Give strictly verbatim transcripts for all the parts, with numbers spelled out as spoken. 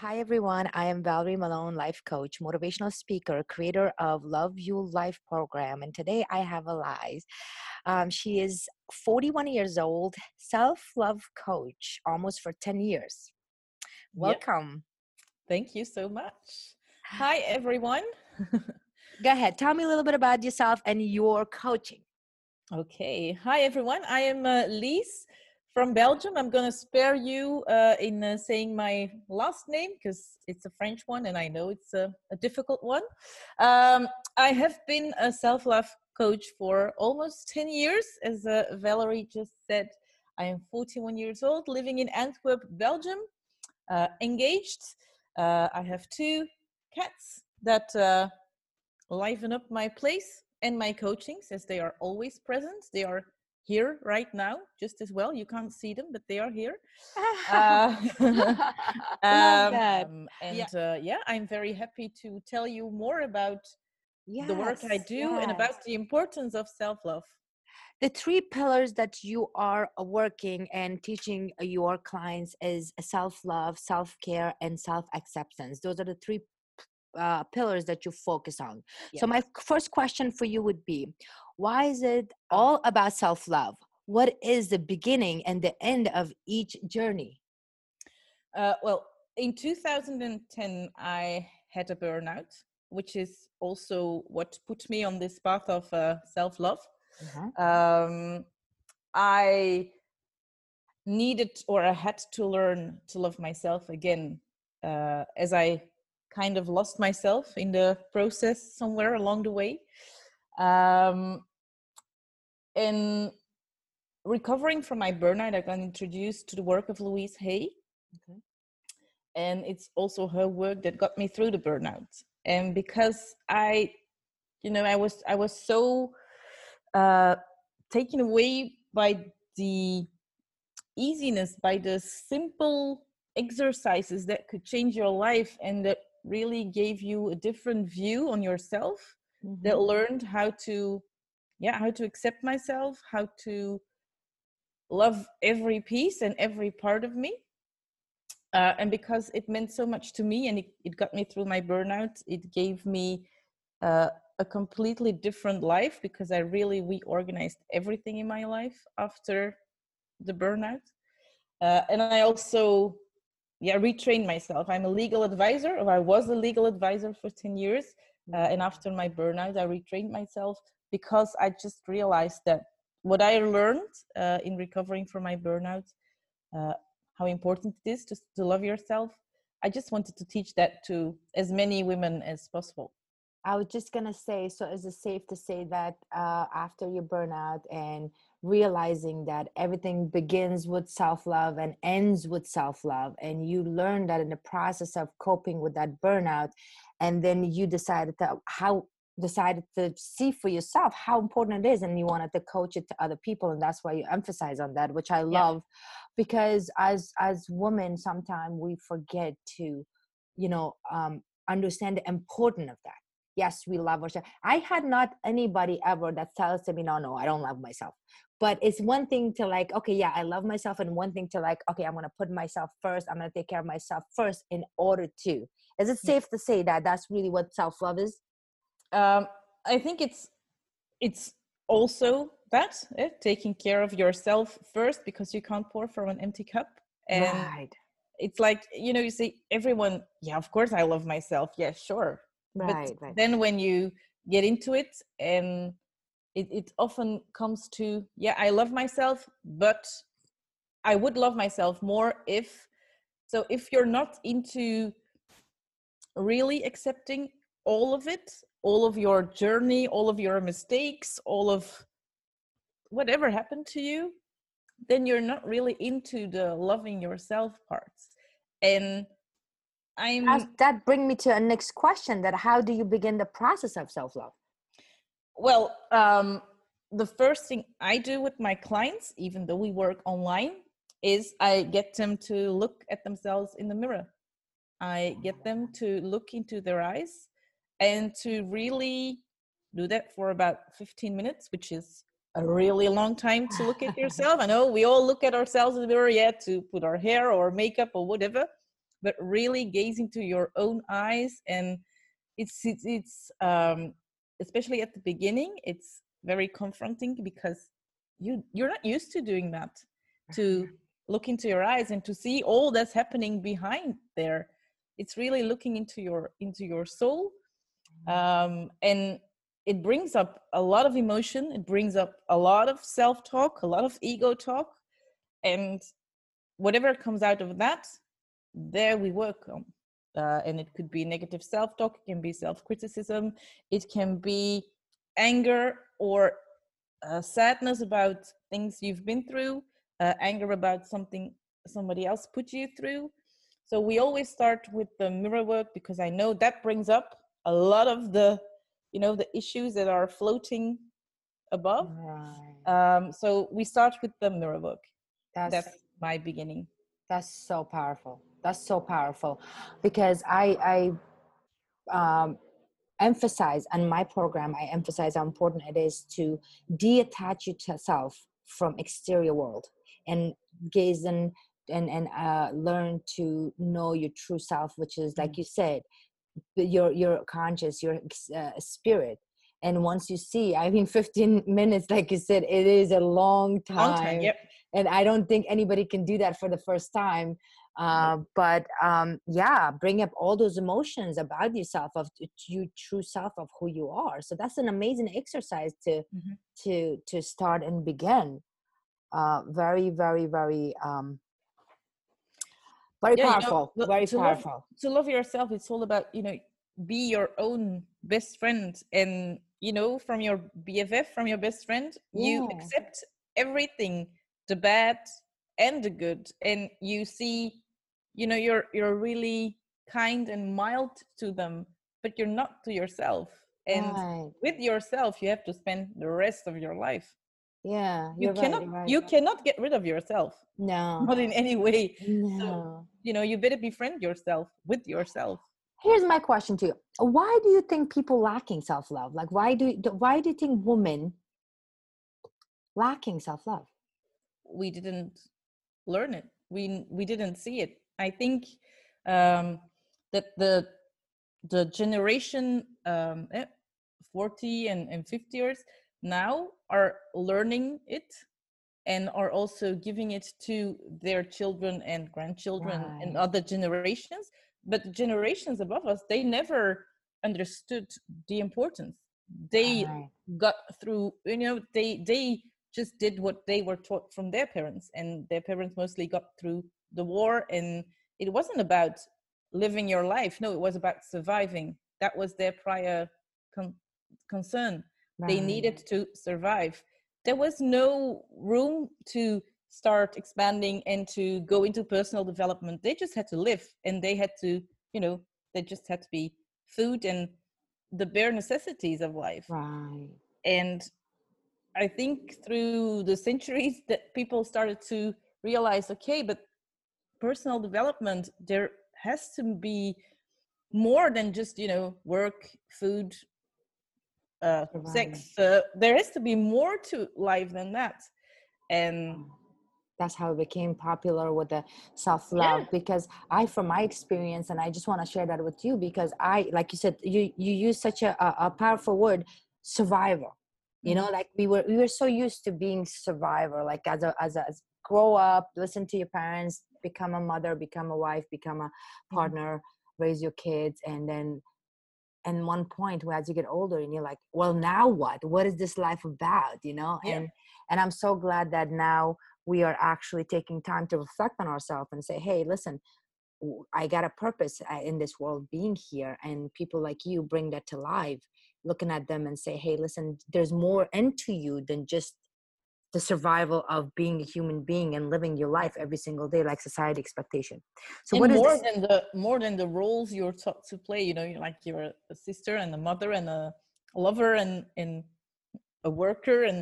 Hi, everyone. I am Valerie Malone, life coach, motivational speaker, creator of Love You Life program. And today I have a Lise. Um, she is forty-one years old, self-love coach, almost for ten years. Welcome. Yep. Thank you so much. Hi, everyone. Go ahead. Tell me a little bit about yourself and your coaching. Okay. Hi, everyone. I am uh, Lise. From Belgium. I'm going to spare you uh, in uh, saying my last name because it's a French one and I know it's a, a difficult one. Um, I have been a self-love coach for almost ten years. As uh, Valerie just said, I am forty-one years old, living in Antwerp, Belgium, uh, engaged. Uh, I have two cats that uh, liven up my place and my coaching, since they are always present. They are here right now, just as well. You can't see them, but they are here. uh, um, and yeah. Uh, yeah, I'm very happy to tell you more about yes, the work I do yes. and about the importance of self-love. The three pillars that you are working and teaching your clients is self-love, self-care, and self-acceptance. Those are the three uh, pillars that you focus on. Yes. So my first question for you would be, why is it all about self-love? What is the beginning and the end of each journey? Uh, well, in two thousand ten, I had a burnout, which is also what put me on this path of uh, self-love. Mm-hmm. Um, I needed, or I had to learn to love myself again, uh, as I kind of lost myself in the process somewhere along the way. Um, in recovering from my burnout, I got introduced to the work of Louise Hay. Okay. And it's also her work that got me through the burnout. And because I, you know, I was, I was so, uh, taken away by the easiness, by the simple exercises that could change your life and that really gave you a different view on yourself. Mm-hmm. That learned how to, yeah, how to accept myself, how to love every piece and every part of me. Uh, and because it meant so much to me and it, it got me through my burnout, it gave me uh, a completely different life because I really reorganized everything in my life after the burnout. Uh, and I also, yeah, retrained myself. I'm a legal advisor, or I was a legal advisor for ten years. Uh, and after my burnout, I retrained myself because I just realized that what I learned uh, in recovering from my burnout, uh, how important it is to, to love yourself. I just wanted to teach that to as many women as possible. I was just going to say, so is it safe to say that uh, after your burnout and realizing that everything begins with self-love and ends with self-love, and you learned that in the process of coping with that burnout, and then you decided to, how decided to see for yourself how important it is, and you wanted to coach it to other people, and that's why you emphasize on that, which I love, yeah. Because as as women, sometimes we forget to, you know, um, understand the importance of that. Yes, we love ourselves. I had not anybody ever that tells me, no, no, I don't love myself. But it's one thing to like, okay, yeah, I love myself. And one thing to like, okay, I'm going to put myself first. I'm going to take care of myself first in order to. Is it safe to say that that's really what self-love is? Um, I think it's it's also that, eh, taking care of yourself first, because you can't pour from an empty cup. And right. It's like, you know, you say, everyone, yeah, of course I love myself. Yeah, sure. Right, but right. Then when you get into it, and it, it often comes to, yeah, I love myself, but I would love myself more if, so if you're not into really accepting all of it, all of your journey, all of your mistakes, all of whatever happened to you, then you're not really into the loving yourself parts. And I'm, As that brings me to a next question, that how do you begin the process of self-love? Well, um, the first thing I do with my clients, even though we work online, is I get them to look at themselves in the mirror. I get them to look into their eyes and to really do that for about fifteen minutes, which is a really long time to look at yourself. I know we all look at ourselves in the mirror, yeah, to put our hair or makeup or whatever. but really gaze into your own eyes. And it's, it's, it's um, especially at the beginning, it's very confronting because you, you're not used to doing that, to look into your eyes and to see all that's happening behind there. It's really looking into your, into your soul. Um, and it brings up a lot of emotion. It brings up a lot of self-talk, a lot of ego talk, and whatever comes out of that, there we work on. Uh, and it could be negative self-talk, it can be self-criticism, it can be anger or uh, sadness about things you've been through, uh, anger about something somebody else put you through. So we always start with the mirror work, because I know that brings up a lot of the, you know, the issues that are floating above. Right. Um, so we start with the mirror work. That's, That's my beginning. That's so powerful. That's so powerful, because I, I um, emphasize on my program, I emphasize how important it is to detach yourself from exterior world and gaze and, and, and uh, learn to know your true self, which is, like you said, your your conscious, your uh, spirit. And once you see, I mean, fifteen minutes, like you said, it is a long time, long time yep. And I don't think anybody can do that for the first time, uh, but um, yeah, bring up all those emotions about yourself, of your true self, of who you are. So that's an amazing exercise to mm-hmm. to to start and begin. Uh, very very very um, Very yeah, powerful, you know, very to powerful. Love, to love yourself, it's all about, you know, be your own best friend. And, you know, from your B F F, from your best friend, yeah. you accept everything, the bad and the good. And you see, you know, you're you're really kind and mild to them, but you're not to yourself. And right. with yourself, you have to spend the rest of your life. Yeah, you cannot right, right. you cannot get rid of yourself. No, not in any way. No. So, you know, you better befriend yourself with yourself. Here's my question to you: why do you think people lacking self love? Like, why do why do you think women lacking self love? We didn't learn it. We we didn't see it. I think um, that the the generation um, forty and, and fifty years. Now are learning it and are also giving it to their children and grandchildren right. and other generations, but the generations above us, they never understood the importance. They right. got through, you know, they they just did what they were taught from their parents, and their parents mostly got through the war, and it wasn't about living your life. No, it was about surviving. That was their prior con- concern. Right. They needed to survive. There was no room to start expanding and to go into personal development. They just had to live, and they had to, you know, they just had to be food and the bare necessities of life. Right. And I think through the centuries that people started to realize, okay, but personal development, there has to be more than just, you know, work, food, Uh, sex. Uh, there has to be more to life than that, and that's how it became popular with the self-love. Yeah. Because I, from my experience, and I just want to share that with you, because I, like you said, you you use such a a powerful word, survivor. You mm-hmm. know, like we were we were so used to being survivor, like as a as a as grow up, listen to your parents, become a mother, become a wife, become a partner, mm-hmm. raise your kids, and then. And one point where as you get older and you're like, well, now what? What is this life about? You know? Yeah. And and I'm so glad that now we are actually taking time to reflect on ourselves and say, hey, listen, I got a purpose in this world being here. And people like you bring that to life, looking at them and say, hey, listen, there's more into you than just the survival of being a human being and living your life every single day, like society expectation. So and what more is this? than the more than the roles you're taught to play, you know, you're like you're a sister and a mother and a lover and, and a worker, and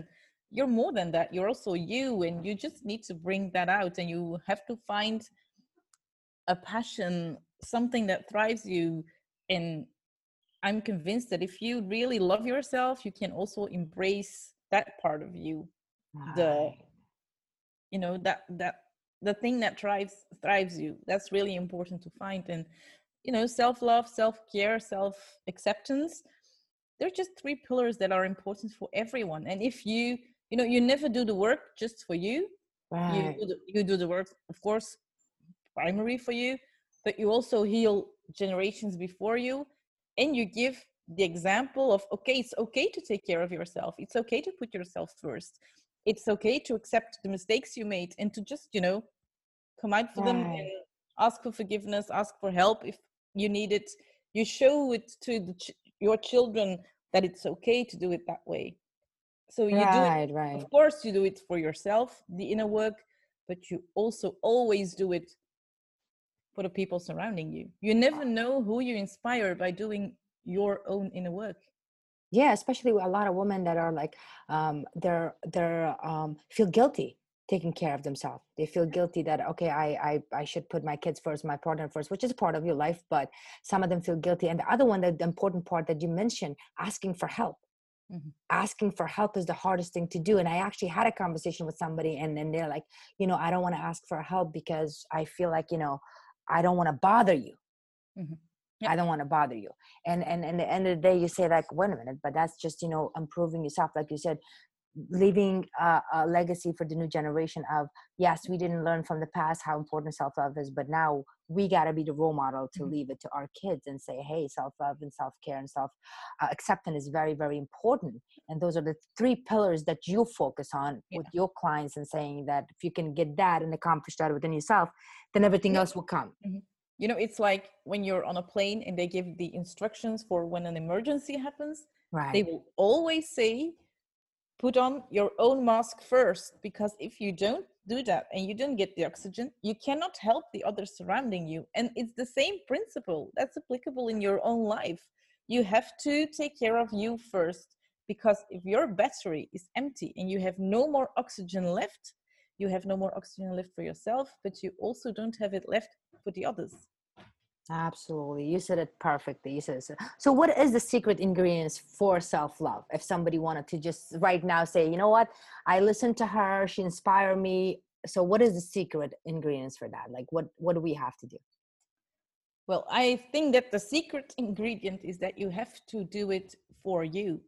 you're more than that. You're also you, and you just need to bring that out, and you have to find a passion, something that thrives you. And I'm convinced that if you really love yourself, you can also embrace that part of you. The, you know, that that the thing that drives drives you. That's really important to find. And, you know, self-love, self-care, self-acceptance, they're just three pillars that are important for everyone. And if you, you know, you never do the work just for you. Right. You, do the, you do the work, of course, primary for you, but you also heal generations before you, and you give the example of, okay, it's okay to take care of yourself. It's okay to put yourself first. It's okay to accept the mistakes you made and to just, you know, come out for right. them and ask for forgiveness, ask for help if you need it. You show it to the ch- your children that it's okay to do it that way. So you right, do it, right. Of course, you do it for yourself, the inner work, but you also always do it for the people surrounding you. You never know who you inspire by doing your own inner work. Yeah, especially with a lot of women that are like, um, they're they're um, feel guilty taking care of themselves. They feel guilty that, okay, I, I I should put my kids first, my partner first, which is part of your life. But some of them feel guilty. And the other one, that the important part that you mentioned, asking for help. Mm-hmm. Asking for help is the hardest thing to do. And I actually had a conversation with somebody, and then they're like, you know, I don't want to ask for help because I feel like, you know, I don't want to bother you. Mm-hmm. Yep. I don't want to bother you. And, and, and at the end of the day, you say like, wait a minute, but that's just, you know, improving yourself. Like you said, leaving a, a legacy for the new generation of, yes, we didn't learn from the past how important self-love is, but now we got to be the role model to leave it to our kids and say, hey, self-love and self-care and self-acceptance is very, very important. And those are the three pillars that you focus on yeah. with your clients, and saying that if you can get that and accomplish that within yourself, then everything yeah. else will come. Mm-hmm. You know, it's like when you're on a plane and they give the instructions for when an emergency happens, right. they will always say, put on your own mask first, because if you don't do that and you don't get the oxygen, you cannot help the others surrounding you. And it's the same principle that's applicable in your own life. You have to take care of you first, because if your battery is empty and you have no more oxygen left, you have no more oxygen left for yourself, but you also don't have it left for the others. Absolutely. You said it perfectly. You said so. So what is the secret ingredients for self-love? If somebody wanted to just right now say, you know what, I listened to her, she inspired me. So what is the secret ingredients for that? Like what, what do we have to do? Well, I think that the secret ingredient is that you have to do it for you.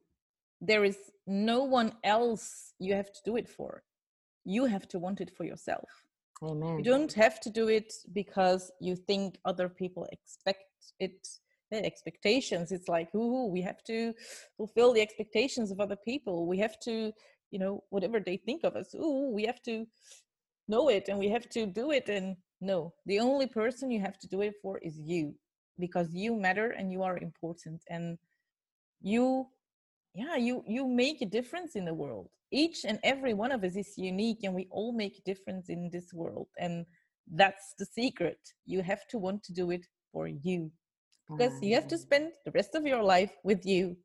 There is no one else you have to do it for. You have to want it for yourself. Amen. You don't have to do it because you think other people expect it, their expectations. It's like, ooh, we have to fulfill the expectations of other people. We have to, you know, whatever they think of us, ooh, we have to know it and we have to do it. And no, the only person you have to do it for is you, because you matter and you are important. And you, yeah, you, you make a difference in the world. Each and every one of us is unique, and we all make a difference in this world. And that's the secret. You have to want to do it for you, because right. you have to spend the rest of your life with you.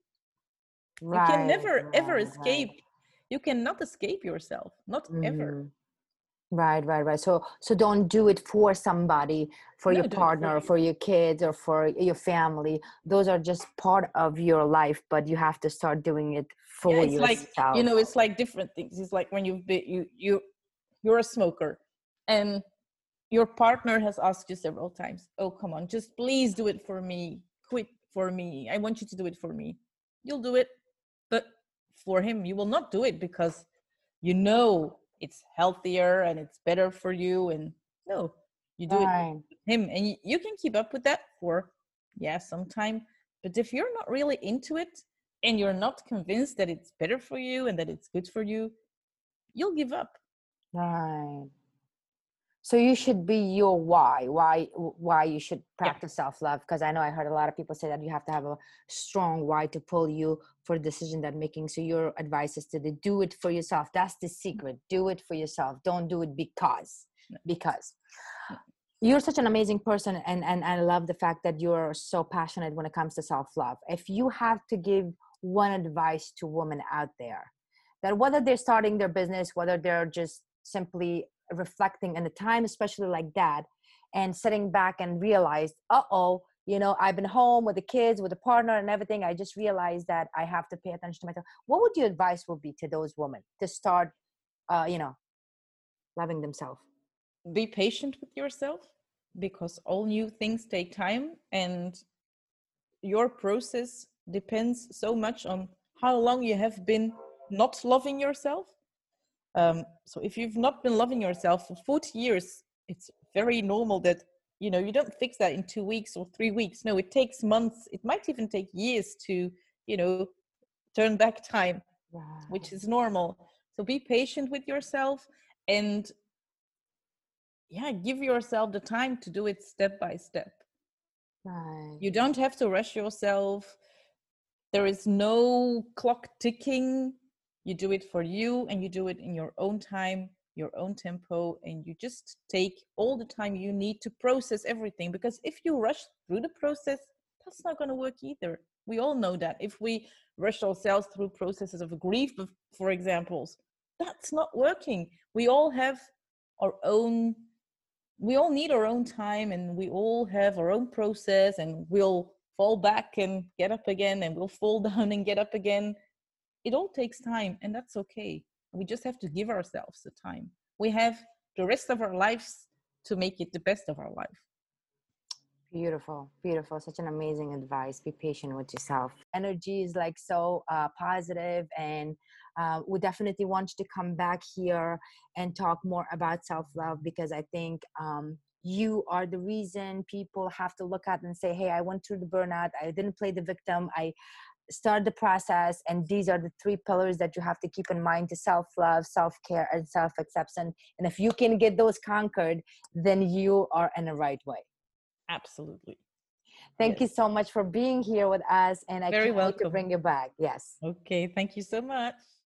Right, you can never, right, ever escape. Right. You cannot escape yourself, not mm-hmm. ever. Right, right, right. So, so don't do it for somebody, for no, your partner, for, for your kids, or for your family. Those are just part of your life, but you have to start doing it for yeah, it's yourself. Like, you know, it's like different things. It's like when you've been, you, you, you're a smoker, and your partner has asked you several times, "Oh, come on, just please do it for me. Quit for me. I want you to do it for me." You'll do it, but for him, you will not do it, because you know it's healthier and it's better for you. And no, you do right. it with him, and you, you can keep up with that for, yeah, some time. But if you're not really into it and you're not convinced that it's better for you and that it's good for you, you'll give up. Right. So you should be your why, why, why you should practice yeah. self-love. Because I know I heard a lot of people say that you have to have a strong why to pull you for the decision that making. So your advice is to do it for yourself. That's the secret. Do it for yourself. Don't do it because, because you're such an amazing person. And, and I love the fact that you're so passionate when it comes to self-love. If you have to give one advice to women out there, that whether they're starting their business, whether they're just simply reflecting in the time, especially like that, and sitting back and realized, uh-oh, you know, I've been home with the kids, with a partner and everything. I just realized that I have to pay attention to myself. What would your advice would be to those women to start, uh, you know, loving themselves? be patient with yourself, because all new things take time, and your process depends so much on how long you have been not loving yourself. Um, so if you've not been loving yourself for forty years, it's very normal that, you know, you don't fix that in two weeks or three weeks. No, it takes months. It might even take years to, you know, turn back time, wow. which is normal. So be patient with yourself, and yeah, give yourself the time to do it step by step. Right. You don't have to rush yourself. There is no clock ticking. You do it for you, and you do it in your own time, your own tempo, and you just take all the time you need to process everything. Because if you rush through the process, that's not going to work either. We all know that. If we rush ourselves through processes of grief, for example, that's not working. We all have our own, we all need our own time, and we all have our own process, and we'll fall back and get up again, and we'll fall down and get up again. It all takes time, and that's okay. We just have to give ourselves the time. We have the rest of our lives to make it the best of our life. Beautiful, beautiful. Such an amazing advice. Be patient with yourself. Energy is like so uh, positive, and uh, we definitely want you to come back here and talk more about self-love, because I think um, you are the reason people have to look at and say, hey, I went through the burnout. I didn't play the victim. I start the process, and these are the three pillars that you have to keep in mind: to self-love, self-care, and self-acceptance. And if you can get those conquered, then you are in the right way. Absolutely. Thank yes. you so much for being here with us, and I Very can't welcome. wait to bring you back. Yes. Okay. Thank you so much.